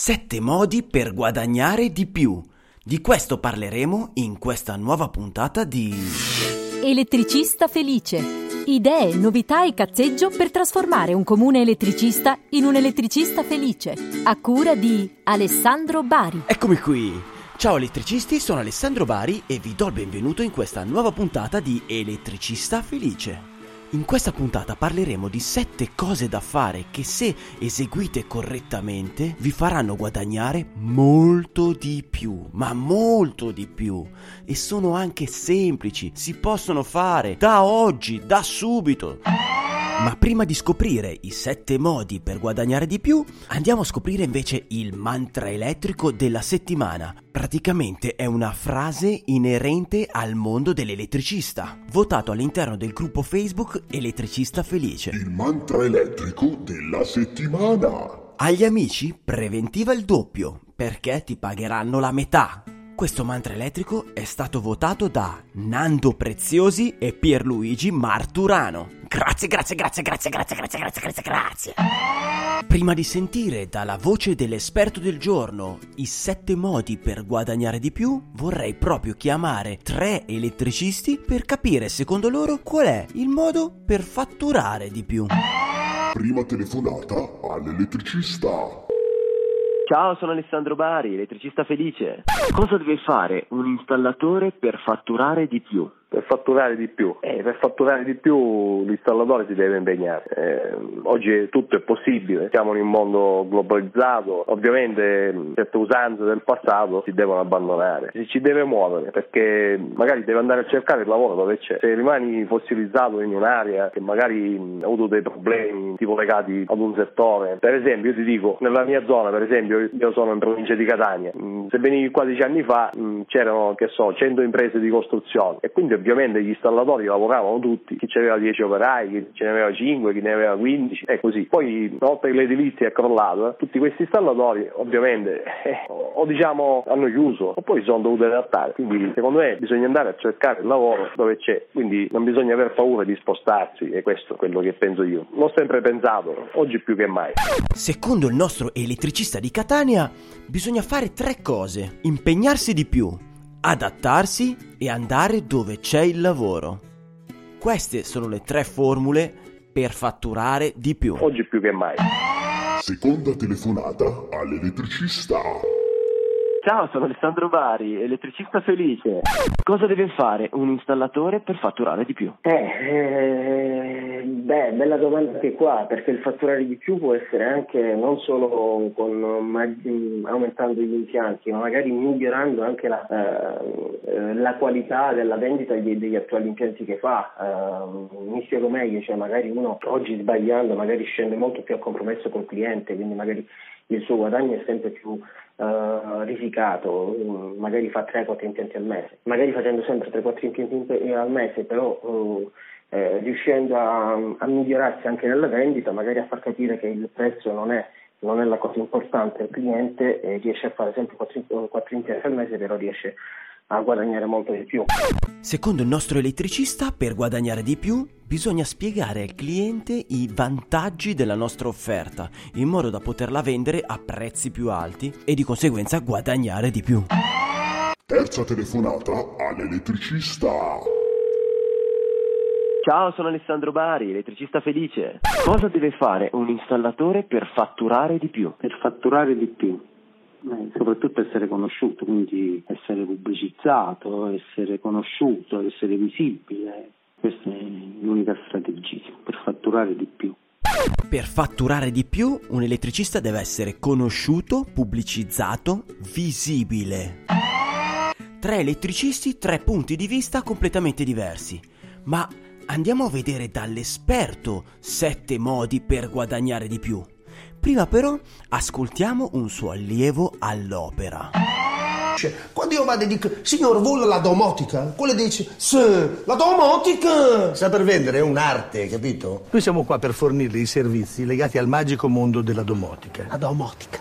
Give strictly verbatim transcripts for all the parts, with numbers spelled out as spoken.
sette modi per guadagnare di più. Di questo parleremo in questa nuova puntata di Elettricista Felice. Idee, novità e cazzeggio per trasformare un comune elettricista in un elettricista felice, a cura di Alessandro Bari. Eccomi qui! Ciao elettricisti, sono Alessandro Bari e vi do il benvenuto in questa nuova puntata di Elettricista Felice. In questa puntata parleremo di sette cose da fare che, se eseguite correttamente, vi faranno guadagnare molto di più, ma molto di più. E sono anche semplici, si possono fare da oggi, da subito. Ma prima di scoprire i sette modi per guadagnare di più, andiamo a scoprire invece il mantra elettrico della settimana. Praticamente è una frase inerente al mondo dell'elettricista, votato all'interno del gruppo Facebook Elettricista Felice. Il mantra elettrico della settimana. Agli amici preventiva il doppio, perché ti pagheranno la metà. Questo mantra elettrico è stato votato da Nando Preziosi e Pierluigi Marturano. Grazie, grazie, grazie, grazie, grazie, grazie, grazie, grazie, grazie. Prima di sentire dalla voce dell'esperto del giorno i sette modi per guadagnare di più, vorrei proprio chiamare tre elettricisti per capire secondo loro qual è il modo per fatturare di più. Prima telefonata all'elettricista. Ciao, sono Alessandro Bari, elettricista felice. Cosa deve fare un installatore per fatturare di più? Per fatturare di più? Eh, per fatturare di più l'installatore si deve impegnare. Eh, oggi tutto è possibile, siamo in un mondo globalizzato, ovviamente certe usanze del passato si devono abbandonare. Si ci deve muovere, perché magari deve andare a cercare il lavoro dove c'è. Se rimani fossilizzato in un'area che magari ha avuto dei problemi tipo legati ad un settore, per esempio io ti dico, nella mia zona per esempio io sono in provincia di Catania, se venivi qua dieci anni fa c'erano, che so, cento imprese di costruzione e quindi ovviamente gli installatori lavoravano tutti, chi ce n'aveva dieci operai, chi ce n'aveva cinque, chi ne aveva quindici e così. Poi una volta che l'edilizia è crollata, tutti questi installatori ovviamente eh, o diciamo hanno chiuso o poi si sono dovuti adattare. Quindi secondo me bisogna andare a cercare il lavoro dove c'è, quindi non bisogna aver paura di spostarsi, e questo è quello che penso io. L'ho sempre pensato, oggi più che mai. Secondo il nostro elettricista di Catania bisogna fare tre cose: impegnarsi di più, adattarsi e andare dove c'è il lavoro. Queste sono le tre formule per fatturare di più. Oggi più che mai. Seconda telefonata all'elettricista. Ciao, sono Alessandro Bari, elettricista felice. Cosa deve fare un installatore per fatturare di più? Eh, eh, beh, bella domanda anche qua, perché il fatturare di più può essere anche non solo con, ma, aumentando gli impianti, ma magari migliorando anche la, eh, la qualità della vendita degli, degli attuali impianti che fa. Eh, mi spiego meglio, cioè magari uno oggi sbagliando magari scende molto più a compromesso col cliente, quindi magari il suo guadagno è sempre più uh, rificato, magari fa tre quattro impianti al mese, magari facendo sempre tre quattro impianti al mese, però uh, eh, riuscendo a, a migliorarsi anche nella vendita, magari a far capire che il prezzo non è, non è la cosa importante, il cliente eh, riesce a fare sempre quattro impianti al mese, però riesce a guadagnare molto di più. Secondo il nostro elettricista, per guadagnare di più bisogna spiegare al cliente i vantaggi della nostra offerta, in modo da poterla vendere a prezzi più alti e di conseguenza guadagnare di più. Terza telefonata all'elettricista. Ciao, sono Alessandro Bari, elettricista felice. Cosa deve fare un installatore per fatturare di più? Per fatturare di più? Eh, soprattutto essere conosciuto, quindi essere pubblicizzato, essere conosciuto, essere visibile. Questa è l'unica strategia per fatturare di più. Per fatturare di più, un elettricista deve essere conosciuto, pubblicizzato, visibile. Tre elettricisti, tre punti di vista completamente diversi. Ma andiamo a vedere dall'esperto sette modi per guadagnare di più. Prima però ascoltiamo un suo allievo all'opera. Quando io vado e dico, signor, vuole la domotica? Quello dice, sì, la domotica! Saper vendere è un'arte, capito? Noi siamo qua per fornirle i servizi legati al magico mondo della domotica. La domotica.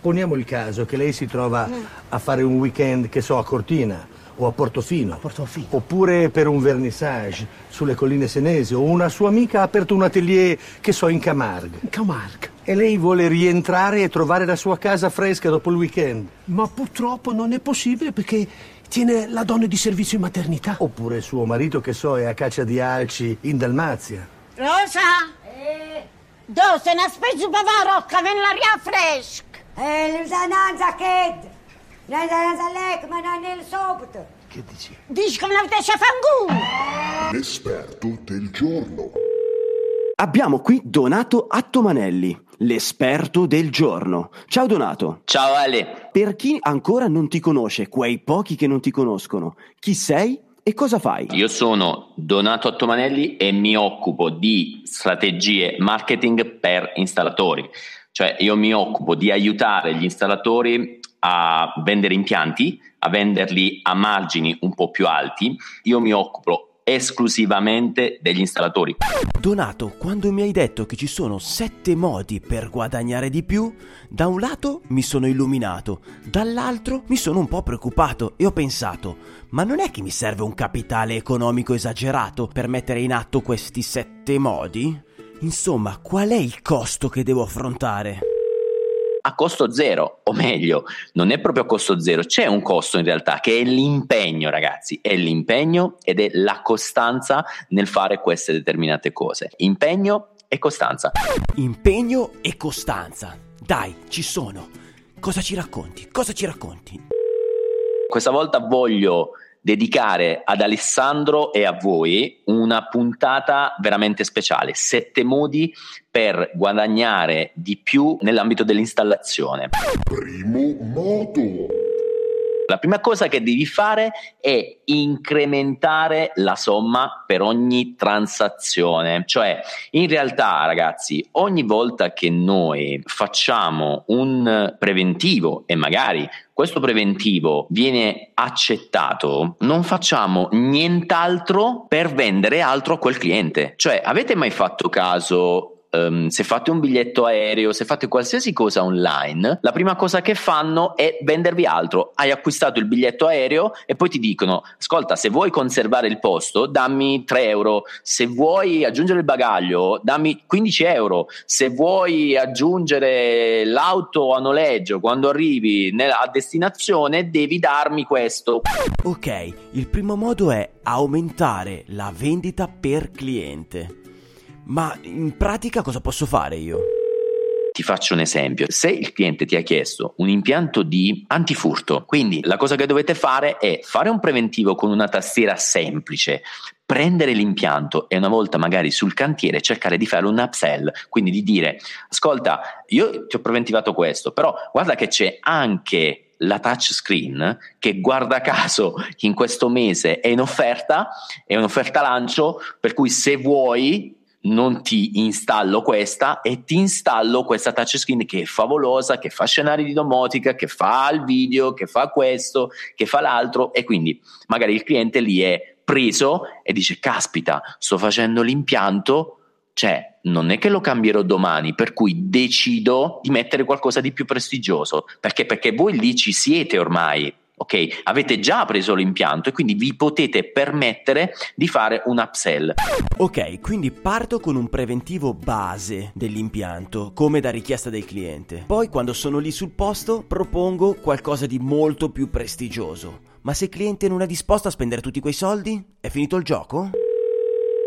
Poniamo il caso che lei si trova mm. a fare un weekend, che so, a Cortina o a Portofino, a Portofino, oppure per un vernissage sulle colline senesi, o una sua amica ha aperto un atelier, che so, in Camargue. In Camargue. E lei vuole rientrare e trovare la sua casa fresca dopo il weekend? Ma purtroppo non è possibile perché tiene la donna di servizio in maternità. Oppure suo marito, che so, è a caccia di alci in Dalmazia. Rosa? Eh? Dove se ne spesso pavarocca, ven l'aria fresca. Eh, l'usananza che... l'usananza lec, ma non è il sobito. Che dici? Dici come la vedesce a fanguno. L'esperto del giorno. Abbiamo qui Donato Attomanelli, l'esperto del giorno. Ciao Donato. Ciao Ale. Per chi ancora non ti conosce, quei pochi che non ti conoscono, chi sei e cosa fai? Io sono Donato Attomanelli e mi occupo di strategie marketing per installatori. Cioè io mi occupo di aiutare gli installatori a vendere impianti, a venderli a margini un po' più alti. Io mi occupo esclusivamente degli installatori. Donato, quando mi hai detto che ci sono sette modi per guadagnare di più, da un lato mi sono illuminato, dall'altro mi sono un po' preoccupato e ho pensato, ma non è che mi serve un capitale economico esagerato per mettere in atto questi sette modi? Insomma, qual è il costo che devo affrontare? A costo zero, o meglio, non è proprio a costo zero, c'è un costo in realtà che è l'impegno, ragazzi, è l'impegno ed è la costanza nel fare queste determinate cose. Impegno e costanza. Impegno e costanza. Dai, ci sono. Cosa ci racconti? Cosa ci racconti? Questa volta voglio dedicare ad Alessandro e a voi una puntata veramente speciale, sette modi per guadagnare di più nell'ambito dell'installazione. Primo modo. La prima cosa che devi fare è incrementare la somma per ogni transazione. Cioè, in realtà, ragazzi, ogni volta che noi facciamo un preventivo e magari questo preventivo viene accettato, non facciamo nient'altro per vendere altro a quel cliente. Cioè, avete mai fatto caso... Um, se fate un biglietto aereo, se fate qualsiasi cosa online, la prima cosa che fanno è vendervi altro. Hai acquistato il biglietto aereo e poi ti dicono: ascolta, se vuoi conservare il posto dammi tre euro, se vuoi aggiungere il bagaglio dammi quindici euro, se vuoi aggiungere l'auto a noleggio quando arrivi a destinazione devi darmi questo. Ok, il primo modo è aumentare la vendita per cliente. Ma in pratica cosa posso fare io? Ti faccio un esempio. Se il cliente ti ha chiesto un impianto di antifurto, quindi la cosa che dovete fare è fare un preventivo con una tastiera semplice, prendere l'impianto e una volta magari sul cantiere cercare di fare un upsell, quindi di dire: ascolta, io ti ho preventivato questo, però guarda che c'è anche la touchscreen che guarda caso in questo mese è in offerta, è un'offerta lancio, per cui se vuoi non ti installo questa e ti installo questa touchscreen che è favolosa, che fa scenari di domotica, che fa il video, che fa questo, che fa l'altro. E quindi magari il cliente lì è preso e dice: caspita, sto facendo l'impianto, cioè non è che lo cambierò domani, per cui decido di mettere qualcosa di più prestigioso. Perché? Perché voi lì ci siete ormai, ok? Avete già preso l'impianto e quindi vi potete permettere di fare un upsell. Ok, quindi parto con un preventivo base dell'impianto, come da richiesta del cliente. Poi quando sono lì sul posto propongo qualcosa di molto più prestigioso. Ma se il cliente non è disposto a spendere tutti quei soldi, è finito il gioco?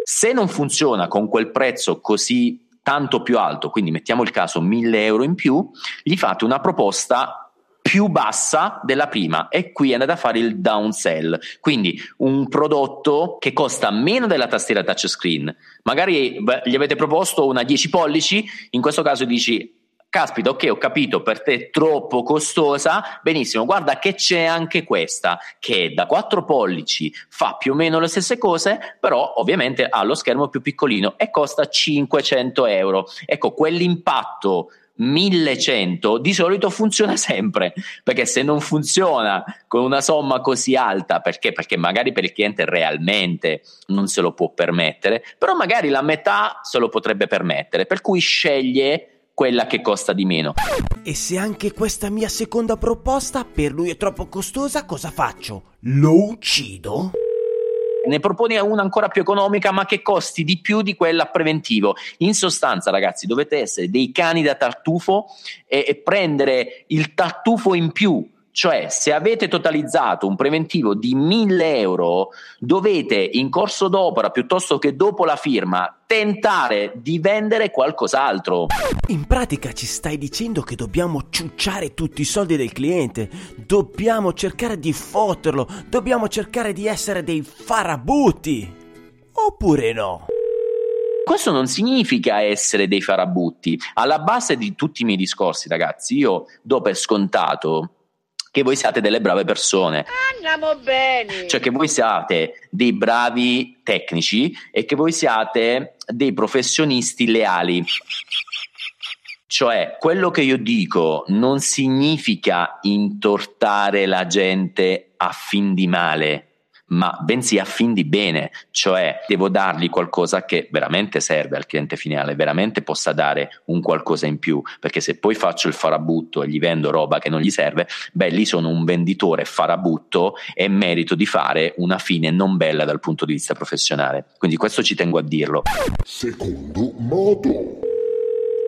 Se non funziona con quel prezzo così tanto più alto, quindi mettiamo il caso mille euro in più, gli fate una proposta più bassa della prima e qui andate a fare il downsell, quindi un prodotto che costa meno della tastiera touchscreen. Magari beh, gli avete proposto una dieci pollici, in questo caso dici: caspita, ok, ho capito, per te è troppo costosa, benissimo, guarda che c'è anche questa, che da quattro pollici fa più o meno le stesse cose, però ovviamente ha lo schermo più piccolino e costa cinquecento euro. Ecco, quell'impatto millecento di solito funziona sempre, perché se non funziona con una somma così alta, perché? Perché magari per il cliente realmente non se lo può permettere, però magari la metà se lo potrebbe permettere, per cui sceglie quella che costa di meno. E se anche questa mia seconda proposta per lui è troppo costosa, cosa faccio? Lo uccido? ne propone una ancora più economica ma che costi di più di quella preventivo. In sostanza, ragazzi, dovete essere dei cani da tartufo e, e prendere il tartufo in più. Cioè, se avete totalizzato un preventivo di mille euro, dovete in corso d'opera, piuttosto che dopo la firma, tentare di vendere qualcos'altro. In pratica ci stai dicendo che dobbiamo ciucciare tutti i soldi del cliente, dobbiamo cercare di fotterlo, dobbiamo cercare di essere dei farabutti, oppure no? Questo non significa essere dei farabutti. Alla base di tutti i miei discorsi, ragazzi, io do per scontato che voi siate delle brave persone. Andiamo bene. Cioè che voi siate dei bravi tecnici e che voi siate dei professionisti leali. Cioè, quello che io dico non significa intortare la gente a fin di male, ma bensì a fin di bene. Cioè, devo dargli qualcosa che veramente serve al cliente finale, veramente possa dare un qualcosa in più, perché se poi faccio il farabutto e gli vendo roba che non gli serve, beh, lì sono un venditore farabutto e merito di fare una fine non bella dal punto di vista professionale. Quindi questo ci tengo a dirlo. Secondo modo.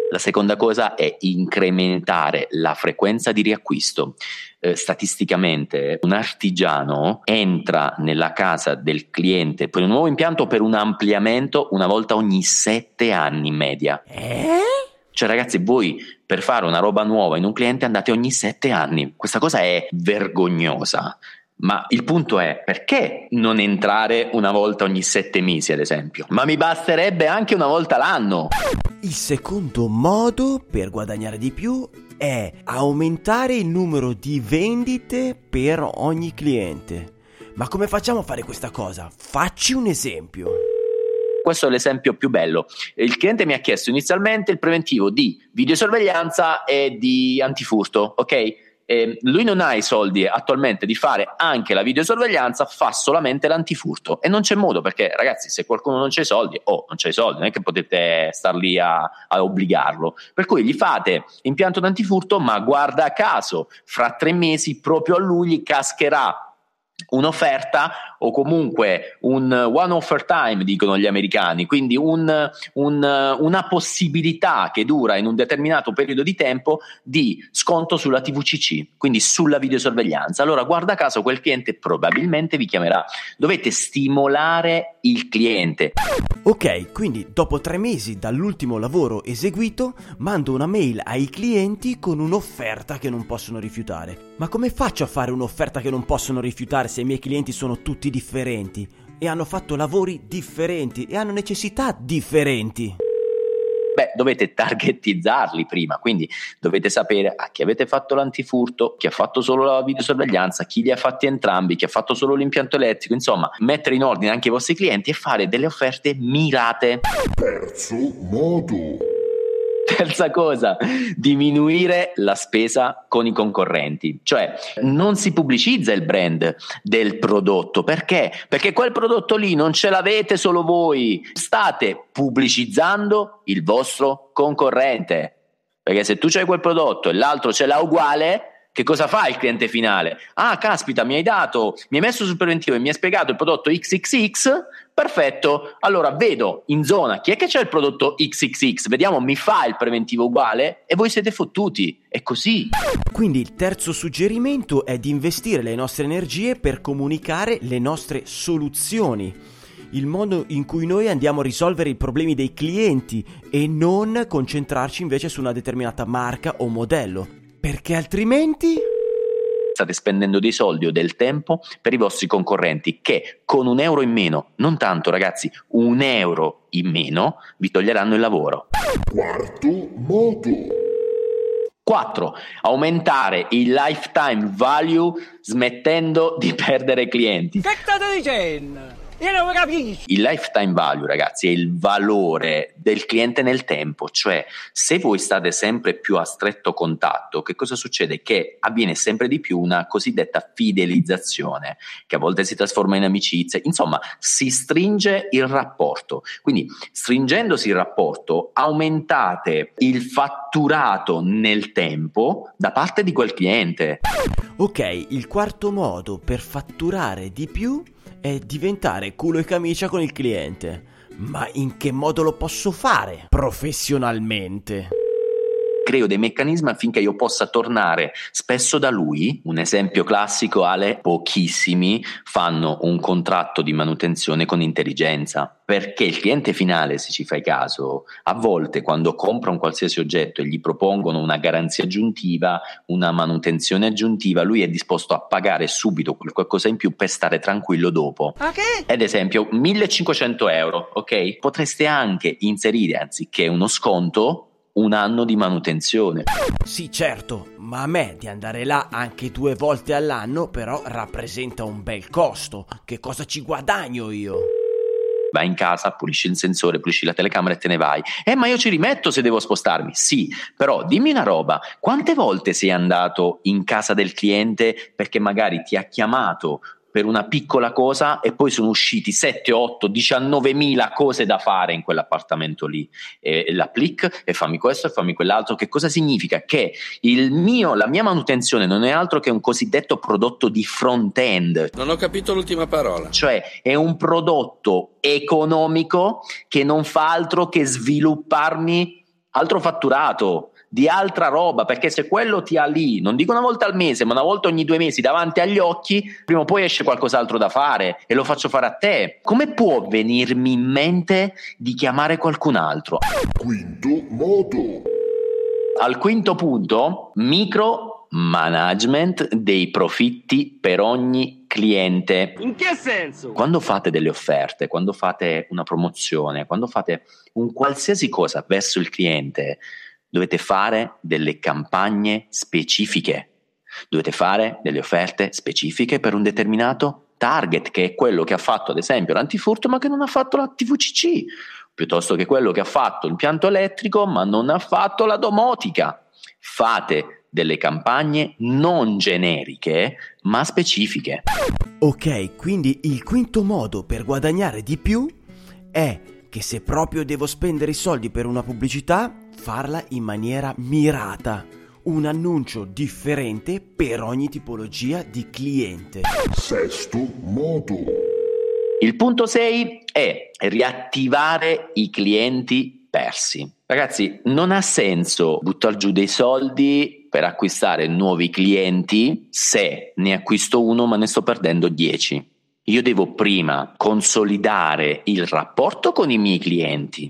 La seconda cosa è incrementare la frequenza di riacquisto. Eh, statisticamente un artigiano entra nella casa del cliente per un nuovo impianto o per un ampliamento una volta ogni sette anni in media. Eh? Cioè, ragazzi, voi per fare una roba nuova in un cliente andate ogni sette anni. Questa cosa è vergognosa. Ma il punto è, perché non entrare una volta ogni sette mesi, ad esempio? Ma mi basterebbe anche una volta l'anno. Il secondo modo per guadagnare di più è aumentare il numero di vendite per ogni cliente. Ma come facciamo a fare questa cosa? Facci un esempio. Questo è l'esempio più bello. Il cliente mi ha chiesto inizialmente il preventivo di videosorveglianza e di antifurto, ok? Eh, lui non ha i soldi attualmente di fare anche la videosorveglianza, fa solamente l'antifurto e non c'è modo, perché ragazzi, se qualcuno non c'ha i soldi, oh, non c'ha i soldi, non è che potete star lì a, a obbligarlo, per cui gli fate impianto d'antifurto, ma guarda caso fra tre mesi proprio a lui gli cascherà un'offerta, o comunque un one offer time dicono gli americani, quindi un, un, una possibilità che dura in un determinato periodo di tempo di sconto sulla T V C C, quindi sulla videosorveglianza. Allora guarda caso quel cliente probabilmente vi chiamerà. Dovete stimolare il cliente. Ok, quindi dopo tre mesi dall'ultimo lavoro eseguito mando una mail ai clienti con un'offerta che non possono rifiutare. Ma come faccio a fare un'offerta che non possono rifiutare se i miei clienti sono tutti differenti e hanno fatto lavori differenti e hanno necessità differenti? Beh, dovete targettizzarli prima, quindi dovete sapere a chi avete fatto l'antifurto, chi ha fatto solo la videosorveglianza, chi li ha fatti entrambi, chi ha fatto solo l'impianto elettrico. Insomma, mettere in ordine anche i vostri clienti e fare delle offerte mirate. Terzo modo. Terza cosa, diminuire la spesa con i concorrenti. Cioè, non si pubblicizza il brand del prodotto. Perché? Perché quel prodotto lì non ce l'avete solo voi. State pubblicizzando il vostro concorrente. Perché se tu c'hai quel prodotto e l'altro ce l'ha uguale, che cosa fa il cliente finale? Ah, caspita, mi hai dato, mi hai messo sul preventivo e mi hai spiegato il prodotto X X X, perfetto, allora vedo in zona chi è che c'è il prodotto X X X, vediamo, mi fa il preventivo uguale e voi siete fottuti, è così. Quindi il terzo suggerimento è di investire le nostre energie per comunicare le nostre soluzioni, il modo in cui noi andiamo a risolvere i problemi dei clienti e non concentrarci invece su una determinata marca o modello. Perché altrimenti state spendendo dei soldi o del tempo per i vostri concorrenti che con un euro in meno, non tanto ragazzi, un euro in meno vi toglieranno il lavoro. Quarto modo. Quattro. Aumentare il lifetime value smettendo di perdere clienti. Che state dicendo? Io non capisco. Il lifetime value, ragazzi, è il valore del cliente nel tempo. Cioè, se voi state sempre più a stretto contatto, che cosa succede? Che avviene sempre di più una cosiddetta fidelizzazione, che a volte si trasforma in amicizia. Insomma, si stringe il rapporto. Quindi, stringendosi il rapporto, aumentate il fatturato nel tempo da parte di quel cliente. Ok, il quarto modo per fatturare di più è diventare culo e camicia con il cliente. Ma in che modo lo posso fare professionalmente? Creo dei meccanismi affinché io possa tornare spesso da lui. Un esempio classico, Ale, pochissimi fanno un contratto di manutenzione con intelligenza, perché il cliente finale, se ci fai caso, a volte quando compra un qualsiasi oggetto e gli propongono una garanzia aggiuntiva, una manutenzione aggiuntiva, lui è disposto a pagare subito qualcosa in più per stare tranquillo dopo. Okay. Ad esempio millecinquecento euro, ok? Potreste anche inserire, anziché uno sconto, un anno di manutenzione. Sì, certo, ma a me di andare là anche due volte all'anno però rappresenta un bel costo. Che cosa ci guadagno io? Vai in casa, pulisci il sensore, pulisci la telecamera e te ne vai. Eh, ma io ci rimetto se devo spostarmi. Sì, però dimmi una roba, quante volte sei andato in casa del cliente perché magari ti ha chiamato per una piccola cosa e poi sono usciti sette, otto, diciannovemila cose da fare in quell'appartamento lì, e, e la plic, e fammi questo e fammi quell'altro. Che cosa significa? Che il mio, la mia manutenzione non è altro che un cosiddetto prodotto di front end. Non ho capito l'ultima parola. Cioè è un prodotto economico che non fa altro che svilupparmi altro fatturato, di altra roba, perché se quello ti ha lì, non dico una volta al mese, ma una volta ogni due mesi davanti agli occhi, prima o poi esce qualcos'altro da fare, e lo faccio fare a te. Come può venirmi in mente di chiamare qualcun altro? Quinto modo. Al quinto punto, micro management dei profitti per ogni cliente. In che senso? Quando fate delle offerte, quando fate una promozione, quando fate un qualsiasi cosa verso il cliente, dovete fare delle campagne specifiche, dovete fare delle offerte specifiche per un determinato target, che è quello che ha fatto ad esempio l'antifurto ma che non ha fatto la T V C C, piuttosto che quello che ha fatto l'impianto elettrico ma non ha fatto la domotica. Fate delle campagne non generiche ma specifiche. Ok, quindi il quinto modo per guadagnare di più è che se proprio devo spendere i soldi per una pubblicità, farla in maniera mirata, un annuncio differente per ogni tipologia di cliente. Sesto modo. Il punto sei è riattivare i clienti persi. Ragazzi, non ha senso buttare giù dei soldi per acquistare nuovi clienti se ne acquisto uno ma ne sto perdendo dieci. Io devo prima consolidare il rapporto con i miei clienti,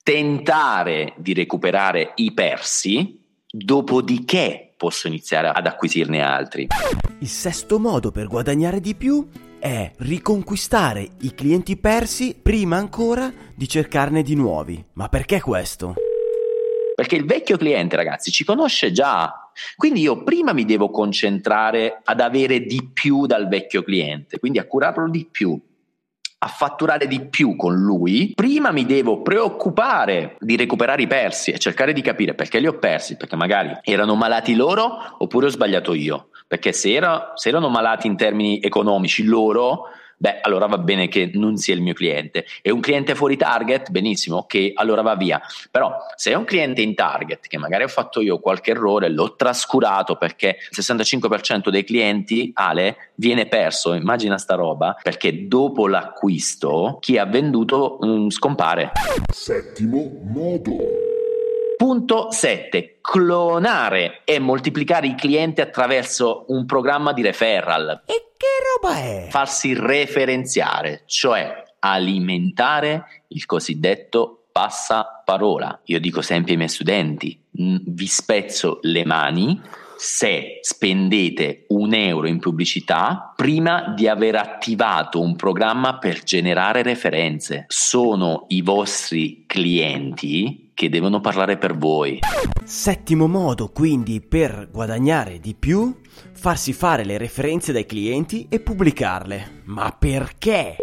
tentare di recuperare i persi, dopodiché posso iniziare ad acquisirne altri. Il sesto modo per guadagnare di più è riconquistare i clienti persi prima ancora di cercarne di nuovi. Ma perché questo? Perché il vecchio cliente, ragazzi, ci conosce già, quindi io prima mi devo concentrare ad avere di più dal vecchio cliente, quindi a curarlo di più, a fatturare di più con lui. Prima mi devo preoccupare di recuperare i persi e cercare di capire perché li ho persi, perché magari erano malati loro oppure ho sbagliato io, perché se, era, se erano malati in termini economici loro, beh, allora va bene che non sia il mio cliente. È un cliente fuori target? Benissimo, ok, allora va via. Però se è un cliente in target, che magari ho fatto io qualche errore, l'ho trascurato, perché il sessantacinque per cento dei clienti, Ale, viene perso, immagina sta roba, perché dopo l'acquisto chi ha venduto um, scompare. Settimo modo. Punto sette. Clonare e moltiplicare i clienti attraverso un programma di referral. E che roba è? Farsi referenziare, cioè alimentare il cosiddetto passaparola. Io dico sempre ai miei studenti, vi spezzo le mani se spendete un euro in pubblicità prima di aver attivato un programma per generare referenze. Sono i vostri clienti che devono parlare per voi. Settimo modo, quindi, per guadagnare di più, farsi fare le referenze dai clienti e pubblicarle. Ma perché?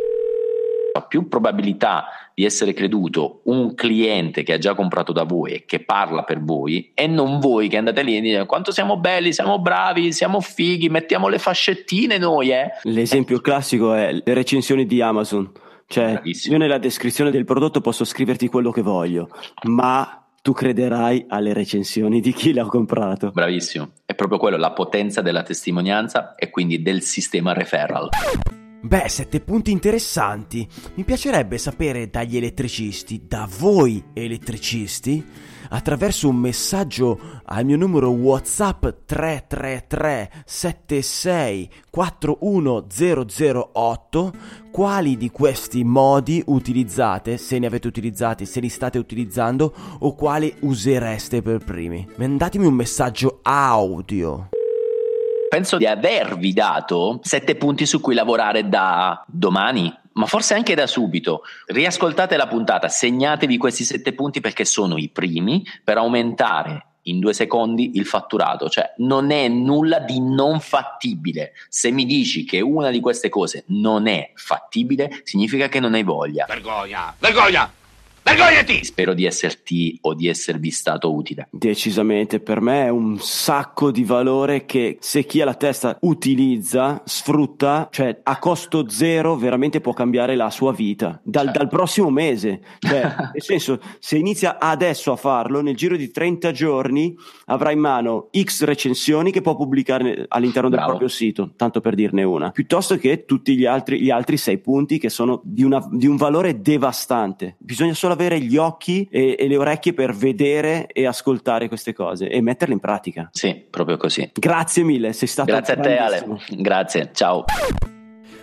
Ha più probabilità di essere creduto un cliente che ha già comprato da voi e che parla per voi, e non voi che andate lì e dite quanto siamo belli, siamo bravi, siamo fighi, mettiamo le fascettine noi, eh. L'esempio classico è le recensioni di Amazon. Cioè, bravissimo. Io nella descrizione del prodotto posso scriverti quello che voglio, ma tu crederai alle recensioni di chi l'ha comprato. Bravissimo, è proprio quello, la potenza della testimonianza e quindi del sistema referral. Beh, sette punti interessanti. Mi piacerebbe sapere dagli elettricisti, da voi elettricisti, attraverso un messaggio al mio numero WhatsApp tre tre tre sette sei quattro uno zero zero otto, quali di questi modi utilizzate, se ne avete utilizzati, se li state utilizzando o quali usereste per primi. Mandatemi un messaggio audio. Penso di avervi dato sette punti su cui lavorare da domani, ma forse anche da subito. Riascoltate la puntata, segnatevi questi sette punti perché sono i primi per aumentare in due secondi il fatturato. Cioè non è nulla di non fattibile. Se mi dici che una di queste cose non è fattibile, significa che non hai voglia. Vergogna! Vergogna! Vergognati! Spero di esserti o di esservi stato utile. Decisamente, per me è un sacco di valore che se chi ha la testa utilizza, sfrutta, cioè a costo zero veramente può cambiare la sua vita dal, certo. dal prossimo mese, cioè, nel senso, se inizia adesso a farlo, nel giro di trenta giorni avrà in mano X recensioni che può pubblicare all'interno del Bravo. proprio sito, tanto per dirne una, piuttosto che tutti gli altri gli altri sei punti che sono di, una, di un valore devastante. Bisogna solo avere gli occhi e, e le orecchie per vedere e ascoltare queste cose e metterle in pratica. Sì, proprio così. Grazie mille, sei stato Grazie a te, Ale. Grazie, ciao.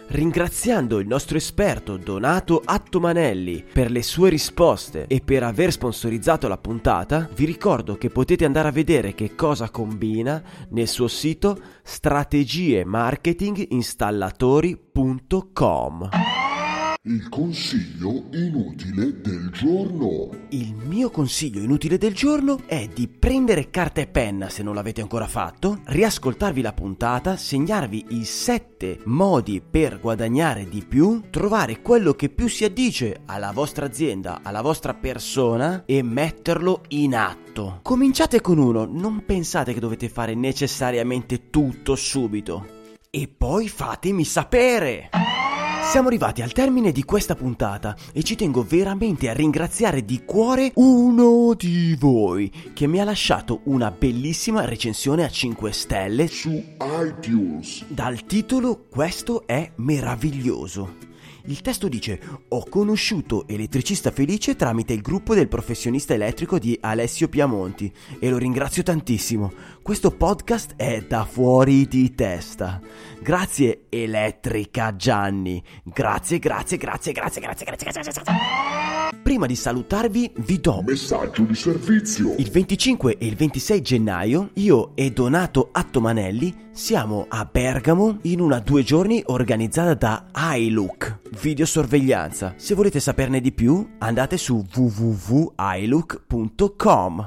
Ringraziando il nostro esperto Donato Attomanelli per le sue risposte e per aver sponsorizzato la puntata, vi ricordo che potete andare a vedere che cosa combina nel suo sito strategie marketing installatori punto com. Il consiglio inutile del giorno. Il mio consiglio inutile del giorno è di prendere carta e penna, se non l'avete ancora fatto, riascoltarvi la puntata, segnarvi i sette modi per guadagnare di più, trovare quello che più si addice alla vostra azienda, alla vostra persona e metterlo in atto. Cominciate con uno, non pensate che dovete fare necessariamente tutto subito. E poi fatemi sapere! Siamo arrivati al termine di questa puntata e ci tengo veramente a ringraziare di cuore uno di voi che mi ha lasciato una bellissima recensione a cinque stelle su iTunes dal titolo "Questo è meraviglioso". Il testo dice: ho conosciuto Elettricista Felice tramite il gruppo del professionista elettrico di Alessio Piamonti e lo ringrazio tantissimo. Questo podcast è da fuori di testa. Grazie Elettrica Gianni. Grazie, grazie, grazie, grazie, grazie, grazie, grazie, grazie. Prima di salutarvi vi do un messaggio di servizio. Il venticinque e il ventisei gennaio io e Donato Attomanelli siamo a Bergamo in una due giorni organizzata da iLook Videosorveglianza. Se volete saperne di più, andate su w w w punto i look punto com.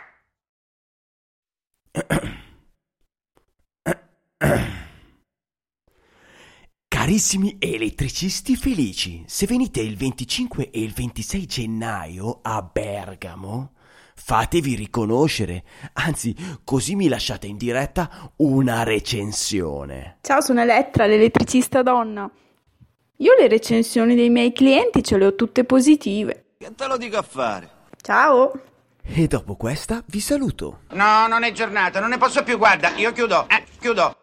Carissimi elettricisti felici, se venite il venticinque e il ventisei gennaio a Bergamo, fatevi riconoscere, anzi, così mi lasciate in diretta una recensione. Ciao, sono Elettra, l'elettricista donna. Io le recensioni dei miei clienti ce le ho tutte positive. Che te lo dico a fare? Ciao. E dopo questa vi saluto. No, non è giornata, non ne posso più, guarda, io chiudo, eh, chiudo.